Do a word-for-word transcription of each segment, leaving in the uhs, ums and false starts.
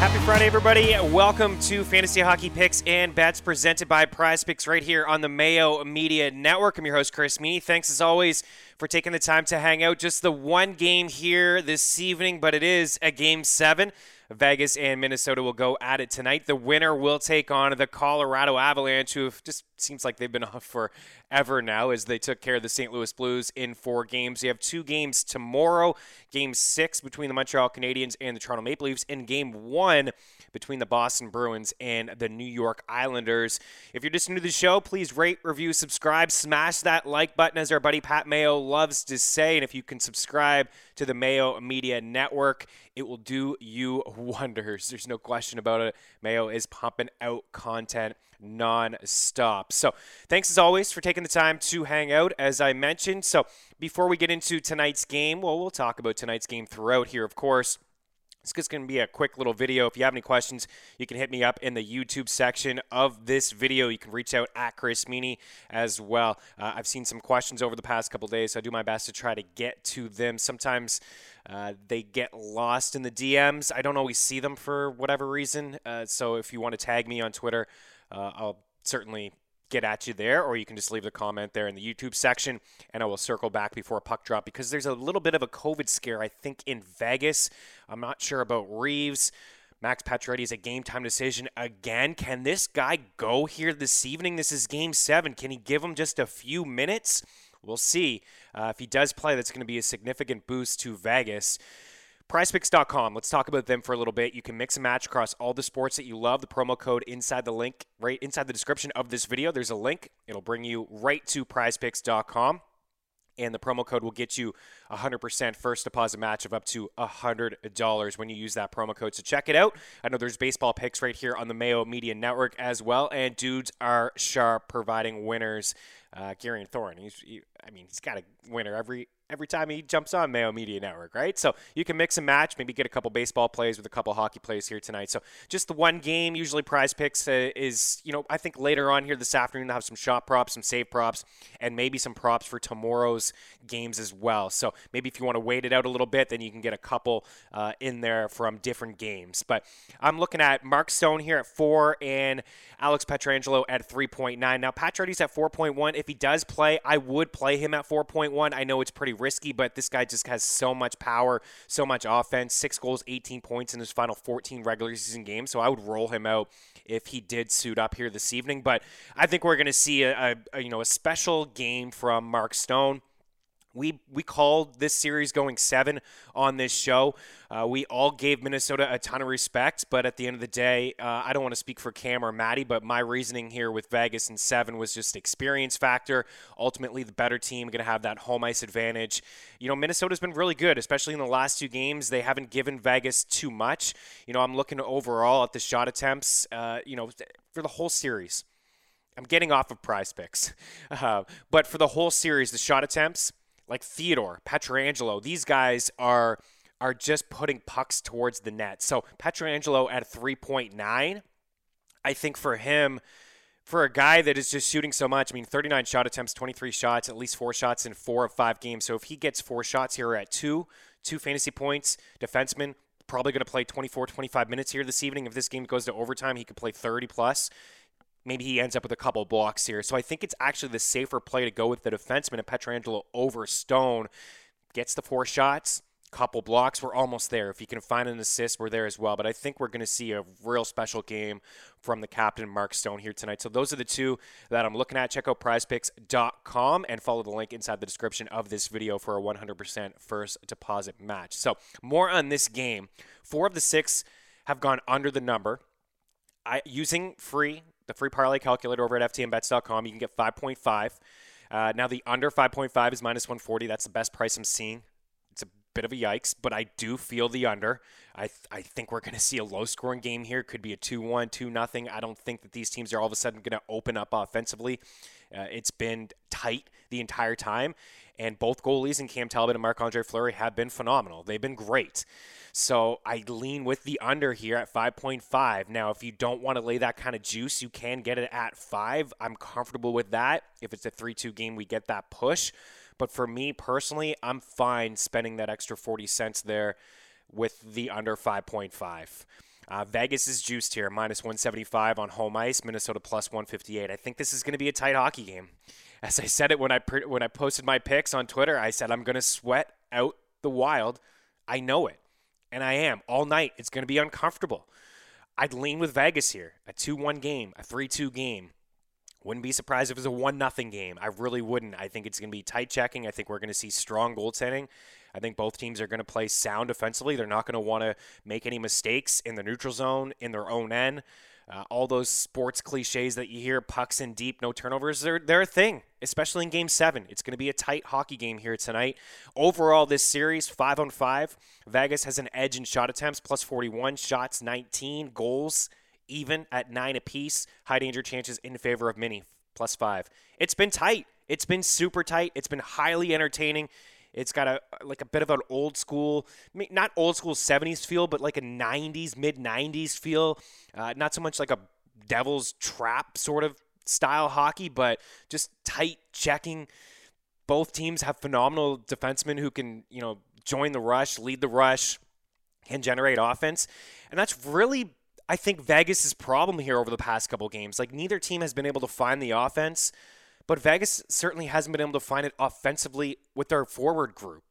Happy Friday, everybody. Welcome to Fantasy Hockey Picks and Bets presented by Prize Picks right here on the Mayo Media Network. I'm your host, Chris Meaney. Thanks, as always, for taking the time to hang out. Just the one game here this evening, but it is a game seven. Vegas and Minnesota will go at it tonight. The winner will take on the Colorado Avalanche, who have just seems like they've been off forever now as they took care of the Saint Louis Blues in four games. You have two games tomorrow, game six between the Montreal Canadiens and the Toronto Maple Leafs, and game one between the Boston Bruins and the New York Islanders. If you're just new to the show, please rate, review, subscribe, smash that like button, as our buddy Pat Mayo loves to say, and if you can subscribe to the Mayo Media Network, it will do you wonders. There's no question about it. Mayo is pumping out content non-stop. So thanks as always for taking the time to hang out, as I mentioned. So before we get into tonight's game, well, we'll talk about tonight's game throughout here, of course. It's just going to be a quick little video. If you have any questions, you can hit me up in the YouTube section of this video. You can reach out at Chris Meaney as well. Uh, I've seen some questions over the past couple days, so I do my best to try to get to them. Sometimes uh, they get lost in the D Ms. I don't always see them for whatever reason. Uh, so if you want to tag me on Twitter, uh, I'll certainly get at you there, or you can just leave the comment there in the YouTube section, and I will circle back before a puck drop, because there's a little bit of a COVID scare, I think, in Vegas. I'm not sure about Reeves. Max Pacioretty is a game-time decision again. Can this guy go here this evening? This is Game seven. Can he give him just a few minutes? We'll see. Uh, if he does play, that's going to be a significant boost to Vegas. Prize Picks dot com. Let's talk about them for a little bit. You can mix and match across all the sports that you love. The promo code inside the link, right inside the description of this video, there's a link. It'll bring you right to Prize Picks dot com, and the promo code will get you one hundred percent first deposit match of up to one hundred dollars when you use that promo code. So check it out. I know there's baseball picks right here on the Mayo Media Network as well, and dudes are sharp providing winners. Uh, Gary and Thorne, he's, he, I mean, he's got a winner every every time he jumps on Mayo Media Network, right? So you can mix and match, maybe get a couple baseball plays with a couple hockey plays here tonight. So just the one game. Usually Prize Picks uh, is, you know, I think later on here this afternoon they'll have some shot props, some save props, and maybe some props for tomorrow's games as well. So maybe if you want to wait it out a little bit, then you can get a couple uh, in there from different games. But I'm looking at Mark Stone here at four and Alex Pietrangelo at three point nine. Now Pacioretty's at four point one. If he does play, I would play him at four point one. I know it's pretty risky, but this guy just has so much power, so much offense, six goals, eighteen points in his final fourteen regular season games. So I would roll him out if he did suit up here this evening. But I think we're going to see a, a, a you know a special game from Mark Stone. We we called this series going seven on this show. Uh, we all gave Minnesota a ton of respect, but at the end of the day, uh, I don't want to speak for Cam or Maddie, but my reasoning here with Vegas and seven was just experience factor. Ultimately, the better team going to have that home ice advantage. You know, Minnesota's been really good, especially in the last two games. They haven't given Vegas too much. You know, I'm looking overall at the shot attempts, uh, you know, for the whole series. I'm getting off of Prize Picks. Uh, but for the whole series, the shot attempts, like Theodore, Pietrangelo, these guys are are just putting pucks towards the net. So Pietrangelo at three point nine, I think for him, for a guy that is just shooting so much, I mean, thirty-nine shot attempts, twenty-three shots, at least four shots in four of five games. So if he gets four shots here at two, two fantasy points, defenseman, probably going to play twenty-four, twenty-five minutes here this evening. If this game goes to overtime, he could play thirty plus. Maybe he ends up with a couple blocks here. So I think it's actually the safer play to go with the defenseman at Pietrangelo over Stone. Gets the four shots, couple blocks. We're almost there. If he can find an assist, we're there as well. But I think we're going to see a real special game from the captain, Mark Stone, here tonight. So those are the two that I'm looking at. Check out prize picks dot com and follow the link inside the description of this video for a one hundred percent first deposit match. So more on this game. Four of the six have gone under the number. I using free... The free parlay calculator over at f t m bets dot com, you can get five point five. Uh, now, the under five point five is minus one forty. That's the best price I'm seeing. It's a bit of a yikes, but I do feel the under. I th- I think we're going to see a low-scoring game here. Could be a two one, two nothing. I don't think that these teams are all of a sudden going to open up offensively. Uh, it's been tight the entire time, and both goalies in Cam Talbot and Marc-Andre Fleury have been phenomenal. They've been great. So I lean with the under here at five point five. Now, if you don't want to lay that kind of juice, you can get it at five. I'm comfortable with that. If it's a three two game, we get that push. But for me personally, I'm fine spending that extra forty cents there with the under five point five. Uh, Vegas is juiced here, minus one seventy-five on home ice, Minnesota plus one fifty-eight. I think this is going to be a tight hockey game. As I said it when I pre- when I posted my picks on Twitter, I said I'm going to sweat out the Wild. I know it, and I am. All night, it's going to be uncomfortable. I'd lean with Vegas here, a two one game, a three two game. Wouldn't be surprised if it was a one nothing game. I really wouldn't. I think it's going to be tight checking. I think we're going to see strong goaltending. I think both teams are going to play sound offensively. They're not going to want to make any mistakes in the neutral zone, in their own end. Uh, all those sports cliches that you hear, pucks in deep, no turnovers, they're, they're a thing, especially in Game seven. It's going to be a tight hockey game here tonight. Overall, this series, five on five, Vegas has an edge in shot attempts, plus forty-one, shots nineteen, goals even at nine apiece, high danger chances in favor of Mini, plus five. It's been tight. It's been super tight. It's been highly entertaining. It's got a like a bit of an old school, not old school seventies feel, but like a nineties, mid-nineties feel. Uh, not so much like a Devil's Trap sort of style hockey, but just tight checking. Both teams have phenomenal defensemen who can, you know, join the rush, lead the rush, can generate offense. And that's really, I think, Vegas's problem here over the past couple games. Like, neither team has been able to find the offense. But Vegas certainly hasn't been able to find it offensively with their forward group,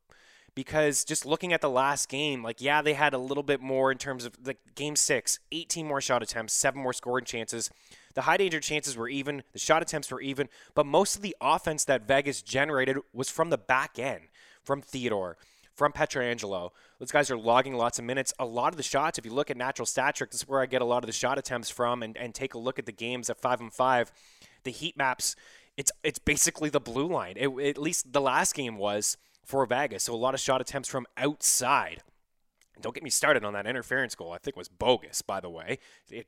because just looking at the last game, like, yeah, they had a little bit more in terms of the game six, eighteen more shot attempts, seven more scoring chances. The high danger chances were even, the shot attempts were even, but most of the offense that Vegas generated was from the back end, from Theodore, from Pietrangelo. Those guys are logging lots of minutes. A lot of the shots, if you look at Natural Stat Trick, this is where I get a lot of the shot attempts from, and, and take a look at the games at five and five, the heat maps. It's it's basically the blue line. It, at least the last game was for Vegas. So a lot of shot attempts from outside. Don't get me started on that interference goal. I think it was bogus, by the way.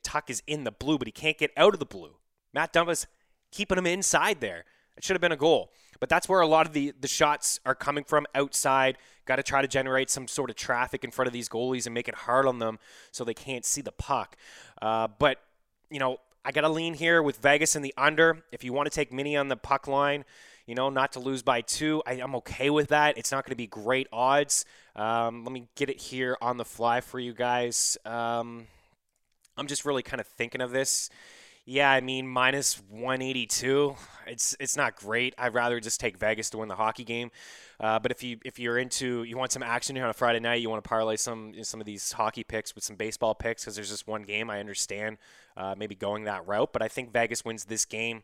Tuch is in the blue, but he can't get out of the blue. Matt Dumba's keeping him inside there. It should have been a goal. But that's where a lot of the, the shots are coming from outside. Got to try to generate some sort of traffic in front of these goalies and make it hard on them so they can't see the puck. Uh, but, you know, I got to lean here with Vegas in the under. If you want to take Mini on the puck line, you know, not to lose by two, I, I'm okay with that. It's not going to be great odds. Um, let me get it here on the fly for you guys. Um, I'm just really kind of thinking of this. Yeah, I mean, minus one eighty-two. It's it's not great. I'd rather just take Vegas to win the hockey game. Uh, but if you if you're into you want some action here on a Friday night, you want to parlay some some of these hockey picks with some baseball picks because there's just one game. I understand uh, maybe going that route, but I think Vegas wins this game,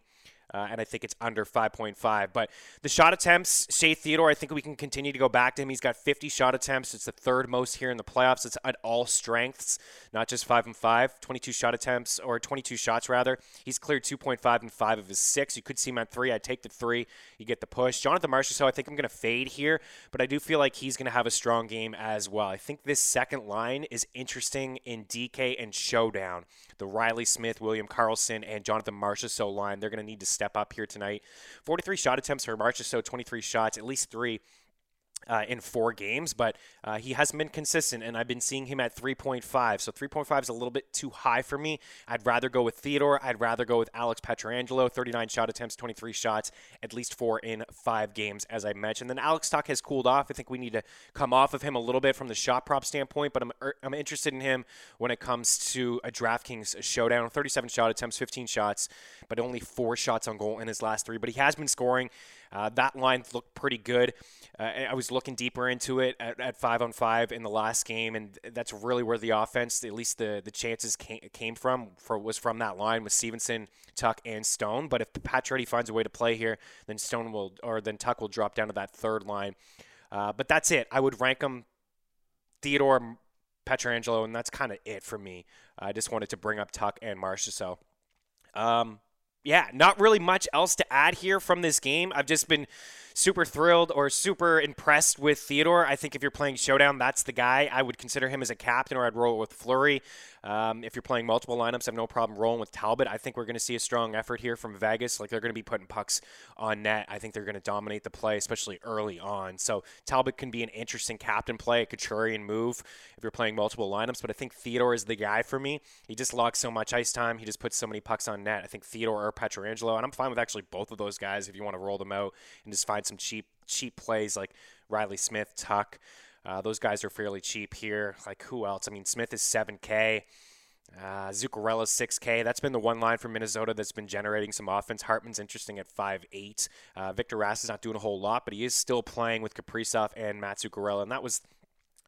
uh, and I think it's under five point five. But the shot attempts, Shea Theodore, I think we can continue to go back to him. He's got fifty shot attempts. It's the third most here in the playoffs. It's at all strengths, not just five and five. twenty-two shot attempts, or twenty-two shots rather. He's cleared two point five and five of his six. You could see him at three. I take the three. You get the push. Jonathan Marchessault, I think I'm going to fade here, but I do feel like he's going to have a strong game as well. I think this second line is interesting in D K and Showdown. The Riley Smith, William Karlsson, and Jonathan Marchessault line, they're going to need to step up here tonight. forty-three shot attempts for Marchessault, twenty-three shots, at least three uh, in four games, but uh, he hasn't been consistent, and I've been seeing him at three point five, so three point five is a little bit too high for me. I'd rather go with Theodore. I'd rather go with Alex Pietrangelo, thirty-nine shot attempts, twenty-three shots, at least four in five games, as I mentioned. Then Alex Tuch has cooled off. I think we need to come off of him a little bit from the shot prop standpoint, but I'm I'm interested in him when it comes to a DraftKings showdown. thirty-seven shot attempts, fifteen shots, but only four shots on goal in his last three, but he has been scoring. Uh, that line looked pretty good. Uh, I was looking deeper into it at, at five on five in the last game, and that's really where the offense, at least the, the chances came, came from, for, was from that line with Stevenson, Tuch, and Stone. But if Pacioretty finds a way to play here, then Stone will, or then Tuch will drop down to that third line. Uh, but that's it. I would rank them Theodore, Pietrangelo, and that's kind of it for me. I just wanted to bring up Tuch and Marchessault. Um, yeah, not really much else to add here from this game. I've just been super thrilled or super impressed with Theodore. I think if you're playing Showdown, that's the guy. I would consider him as a captain, or I'd roll it with Fleury. Um, if you're playing multiple lineups, I have no problem rolling with Talbot. I think we're going to see a strong effort here from Vegas. Like, they're going to be putting pucks on net. I think they're going to dominate the play, especially early on. So Talbot can be an interesting captain play, a Kachurian move if you're playing multiple lineups. But I think Theodore is the guy for me. He just logs so much ice time. He just puts so many pucks on net. I think Theodore or Pietrangelo, and I'm fine with actually both of those guys if you want to roll them out and just find some cheap, cheap plays like Riley Smith, Tuch. Uh, those guys are fairly cheap here. Like, who else? I mean, Smith is seven K. Uh, Zuccarello six K. That's been the one line from Minnesota that's been generating some offense. Hartman's interesting at five eight. Uh, Victor Rask is not doing a whole lot, but he is still playing with Kaprizov and Mats Zuccarello, and that was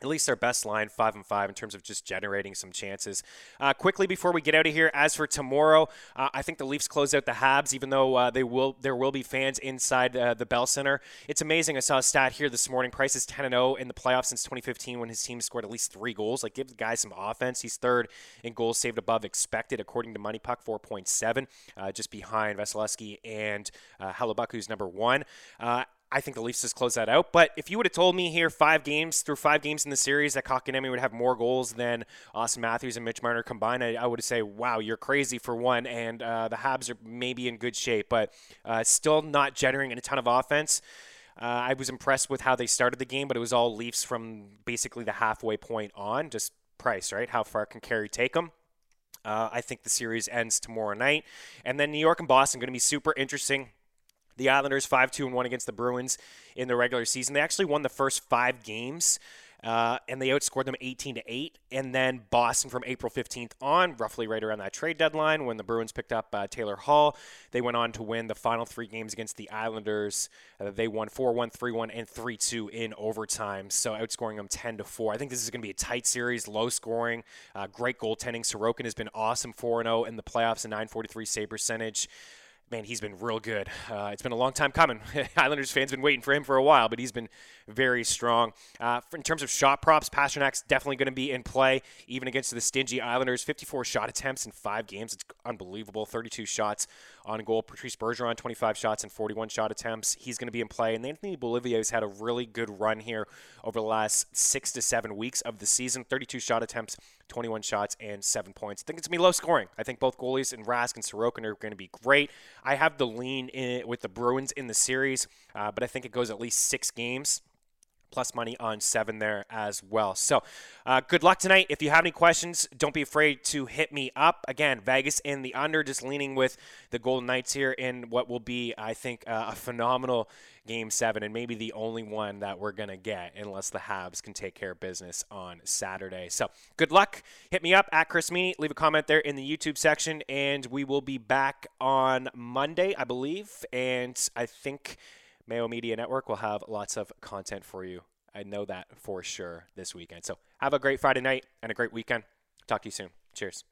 at least our best line, five and five, in terms of just generating some chances. Uh, quickly before we get out of here, as for tomorrow, uh, I think the Leafs close out the Habs, even though uh, they will there will be fans inside uh, the Bell Center. It's amazing. I saw a stat here this morning. Price is ten and oh in the playoffs since twenty fifteen when his team scored at least three goals. Like, give the guy some offense. He's third in goals saved above expected, according to Money Puck, four point seven, uh, just behind Vasilevsky and uh, Hellebuyck, who's number one. Uh, I think the Leafs just close that out. But if you would have told me here five games, through five games in the series, that Kotkaniemi would have more goals than Austin Matthews and Mitch Marner combined, I, I would say, wow, you're crazy for one. And uh, the Habs are maybe in good shape, but uh, still not generating a ton of offense. Uh, I was impressed with how they started the game, but it was all Leafs from basically the halfway point on. Just Price, right? How far can Carey take them? Uh, I think the series ends tomorrow night. And then New York and Boston going to be super interesting. The Islanders five two and one against the Bruins in the regular season. They actually won the first five games, uh, and they outscored them eighteen to eight. And then Boston from April fifteenth on, roughly right around that trade deadline when the Bruins picked up uh, Taylor Hall, they went on to win the final three games against the Islanders. Uh, they won four one, three one, and three two in overtime, so outscoring them ten to four. I think this is going to be a tight series, low scoring, uh, great goaltending. Sorokin has been awesome, four and oh in the playoffs, a nine forty-three save percentage. Man, he's been real good. Uh, it's been a long time coming. Islanders fans been waiting for him for a while, but he's been very strong. Uh, in terms of shot props, Pasternak's definitely going to be in play, even against the stingy Islanders. fifty-four shot attempts in five games. It's unbelievable. thirty-two shots on goal. Patrice Bergeron, twenty-five shots and forty-one shot attempps. He's going to be in play. And Anthony Bolivier's had a really good run here over the last six to seven weeks of the season. thirty-two shot attempts, twenty-one shots, and seven points. I think it's going to be low scoring. I think both goalies and Rask and Sorokin are going to be great. I have the lean in with the Bruins in the series, uh, but I think it goes at least six games, plus money on seven there as well. So uh, good luck tonight. If you have any questions, don't be afraid to hit me up. Again, Vegas in the under, just leaning with the Golden Knights here in what will be, I think, uh, a phenomenal Game seven, and maybe the only one that we're going to get unless the Habs can take care of business on Saturday. So good luck. Hit me up at Chris Meaney. Leave a comment there in the YouTube section, and we will be back on Monday, I believe. And I think Mayo Media Network will have lots of content for you. I know that for sure this weekend. So have a great Friday night and a great weekend. Talk to you soon. Cheers.